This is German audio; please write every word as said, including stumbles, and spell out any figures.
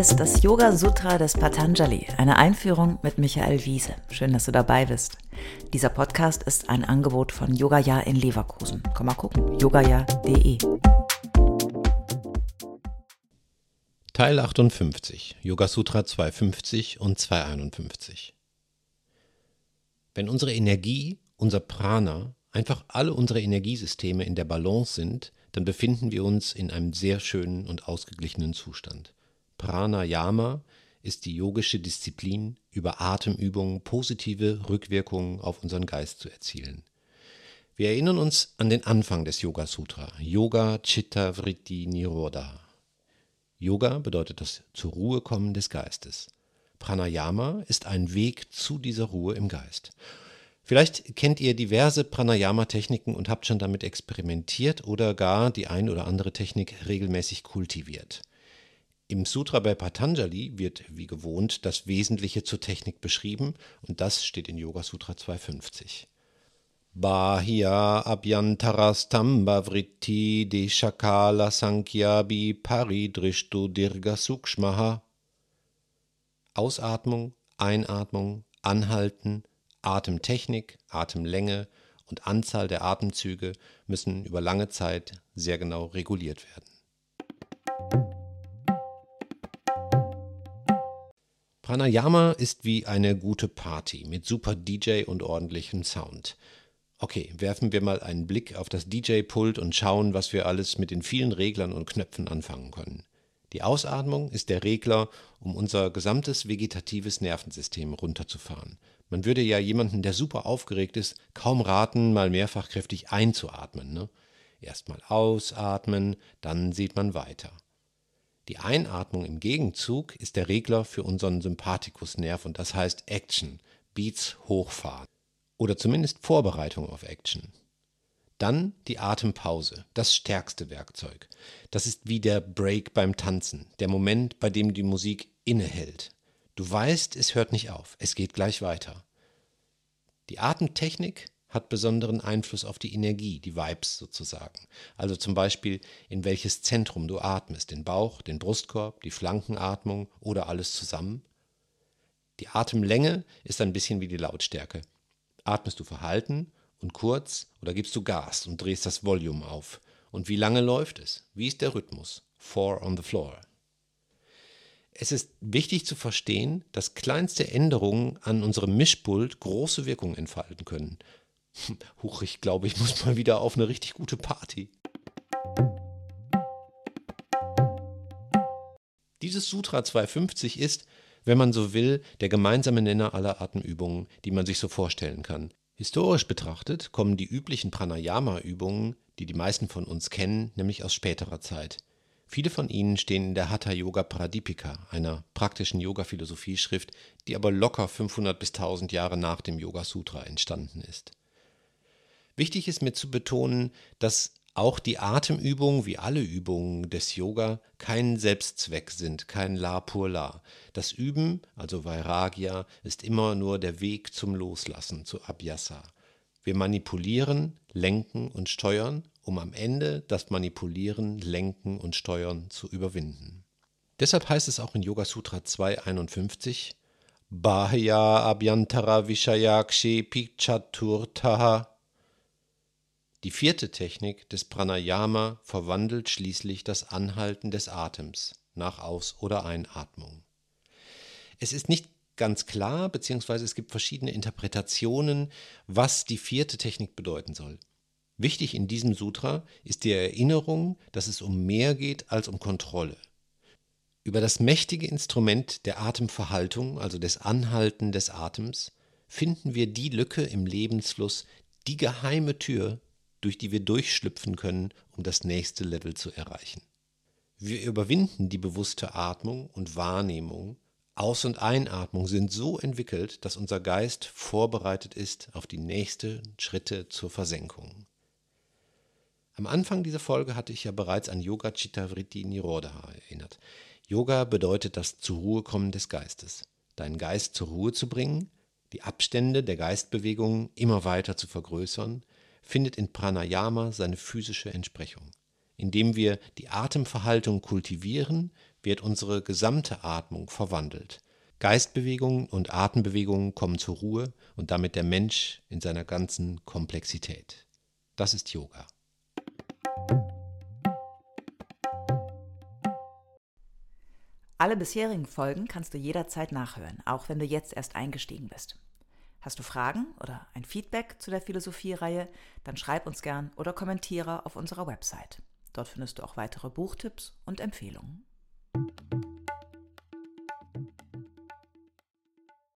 es das Yoga Sutra des Patanjali, eine Einführung mit Michael Wiese. Schön, dass du dabei bist. Dieser Podcast ist ein Angebot von Yogaya in Leverkusen. Komm mal gucken, yogaya punkt de. Teil achtundfünfzig, Yoga Sutra zweihundertfünfzig und zweihunderteinundfünfzig. Wenn unsere Energie, unser Prana, einfach alle unsere Energiesysteme in der Balance sind, dann befinden wir uns in einem sehr schönen und ausgeglichenen Zustand. Pranayama ist die yogische Disziplin, über Atemübungen positive Rückwirkungen auf unseren Geist zu erzielen. Wir erinnern uns an den Anfang des Yoga Sutra, Yoga Chitta Vritti Nirodha. Yoga bedeutet das Zur-Ruhe-Kommen des Geistes. Pranayama ist ein Weg zu dieser Ruhe im Geist. Vielleicht kennt ihr diverse Pranayama-Techniken und habt schon damit experimentiert oder gar die ein oder andere Technik regelmäßig kultiviert. Im Sutra bei Patanjali wird, wie gewohnt, das Wesentliche zur Technik beschrieben und das steht in Yoga Sutra zweihundertfünfzig. Bahya Abhyantaras Tambhavriti Dehakala sankhya bi Pari Dristu Dirga Sukshmaha. Ausatmung, Einatmung, Anhalten, Atemtechnik, Atemlänge und Anzahl der Atemzüge müssen über lange Zeit sehr genau reguliert werden. Pranayama ist wie eine gute Party mit super D J und ordentlichem Sound. Okay, werfen wir mal einen Blick auf das D J-Pult und schauen, was wir alles mit den vielen Reglern und Knöpfen anfangen können. Die Ausatmung ist der Regler, um unser gesamtes vegetatives Nervensystem runterzufahren. Man würde ja jemanden, der super aufgeregt ist, kaum raten, mal mehrfach kräftig einzuatmen, ne? Erstmal ausatmen, dann sieht man weiter. Die Einatmung im Gegenzug ist der Regler für unseren Sympathikusnerv und das heißt Action, Beats hochfahren oder zumindest Vorbereitung auf Action. Dann die Atempause, das stärkste Werkzeug. Das ist wie der Break beim Tanzen, der Moment, bei dem die Musik innehält. Du weißt, es hört nicht auf, es geht gleich weiter. Die Atemtechnik hat besonderen Einfluss auf die Energie, die Vibes sozusagen. Also zum Beispiel, in welches Zentrum du atmest, den Bauch, den Brustkorb, die Flankenatmung oder alles zusammen. Die Atemlänge ist ein bisschen wie die Lautstärke. Atmest du verhalten und kurz oder gibst du Gas und drehst das Volume auf? Und wie lange läuft es? Wie ist der Rhythmus? Four on the floor. Es ist wichtig zu verstehen, dass kleinste Änderungen an unserem Mischpult große Wirkung entfalten können. Huch, ich glaube, ich muss mal wieder auf eine richtig gute Party. Dieses Sutra zweihundertfünfzig ist, wenn man so will, der gemeinsame Nenner aller Atemübungen, die man sich so vorstellen kann. Historisch betrachtet kommen die üblichen Pranayama-Übungen, die die meisten von uns kennen, nämlich aus späterer Zeit. Viele von ihnen stehen in der Hatha Yoga Pradipika, einer praktischen Yoga-Philosophie-Schrift, die aber locker fünfhundert bis tausend Jahre nach dem Yoga Sutra entstanden ist. Wichtig ist mir zu betonen, dass auch die Atemübungen, wie alle Übungen des Yoga, kein Selbstzweck sind, kein La pour La. Das Üben, also Vairagya, ist immer nur der Weg zum Loslassen, zu Abhyasa. Wir manipulieren, lenken und steuern, um am Ende das Manipulieren, Lenken und Steuern zu überwinden. Deshalb heißt es auch in Yoga Sutra zweihunderteinundfünfzig, Bahya Abhyantara vishayakshe Piccha Turtaha. Die vierte Technik des Pranayama verwandelt schließlich das Anhalten des Atems nach Aus- oder Einatmung. Es ist nicht ganz klar, beziehungsweise es gibt verschiedene Interpretationen, was die vierte Technik bedeuten soll. Wichtig in diesem Sutra ist die Erinnerung, dass es um mehr geht als um Kontrolle. Über das mächtige Instrument der Atemverhaltung, also des Anhalten des Atems, finden wir die Lücke im Lebensfluss, die geheime Tür, durch die wir durchschlüpfen können, um das nächste Level zu erreichen. Wir überwinden die bewusste Atmung und Wahrnehmung. Aus- und Einatmung sind so entwickelt, dass unser Geist vorbereitet ist auf die nächsten Schritte zur Versenkung. Am Anfang dieser Folge hatte ich ja bereits an Yoga Chitta Vritti Nirodha erinnert. Yoga bedeutet das Zur-Ruhe-Kommen des Geistes. Deinen Geist zur Ruhe zu bringen, die Abstände der Geistbewegungen immer weiter zu vergrößern, findet in Pranayama seine physische Entsprechung. Indem wir die Atemverhaltung kultivieren, wird unsere gesamte Atmung verwandelt. Geistbewegungen und Atembewegungen kommen zur Ruhe und damit der Mensch in seiner ganzen Komplexität. Das ist Yoga. Alle bisherigen Folgen kannst du jederzeit nachhören, auch wenn du jetzt erst eingestiegen bist. Hast du Fragen oder ein Feedback zu der Philosophie-Reihe, dann schreib uns gern oder kommentiere auf unserer Website. Dort findest du auch weitere Buchtipps und Empfehlungen.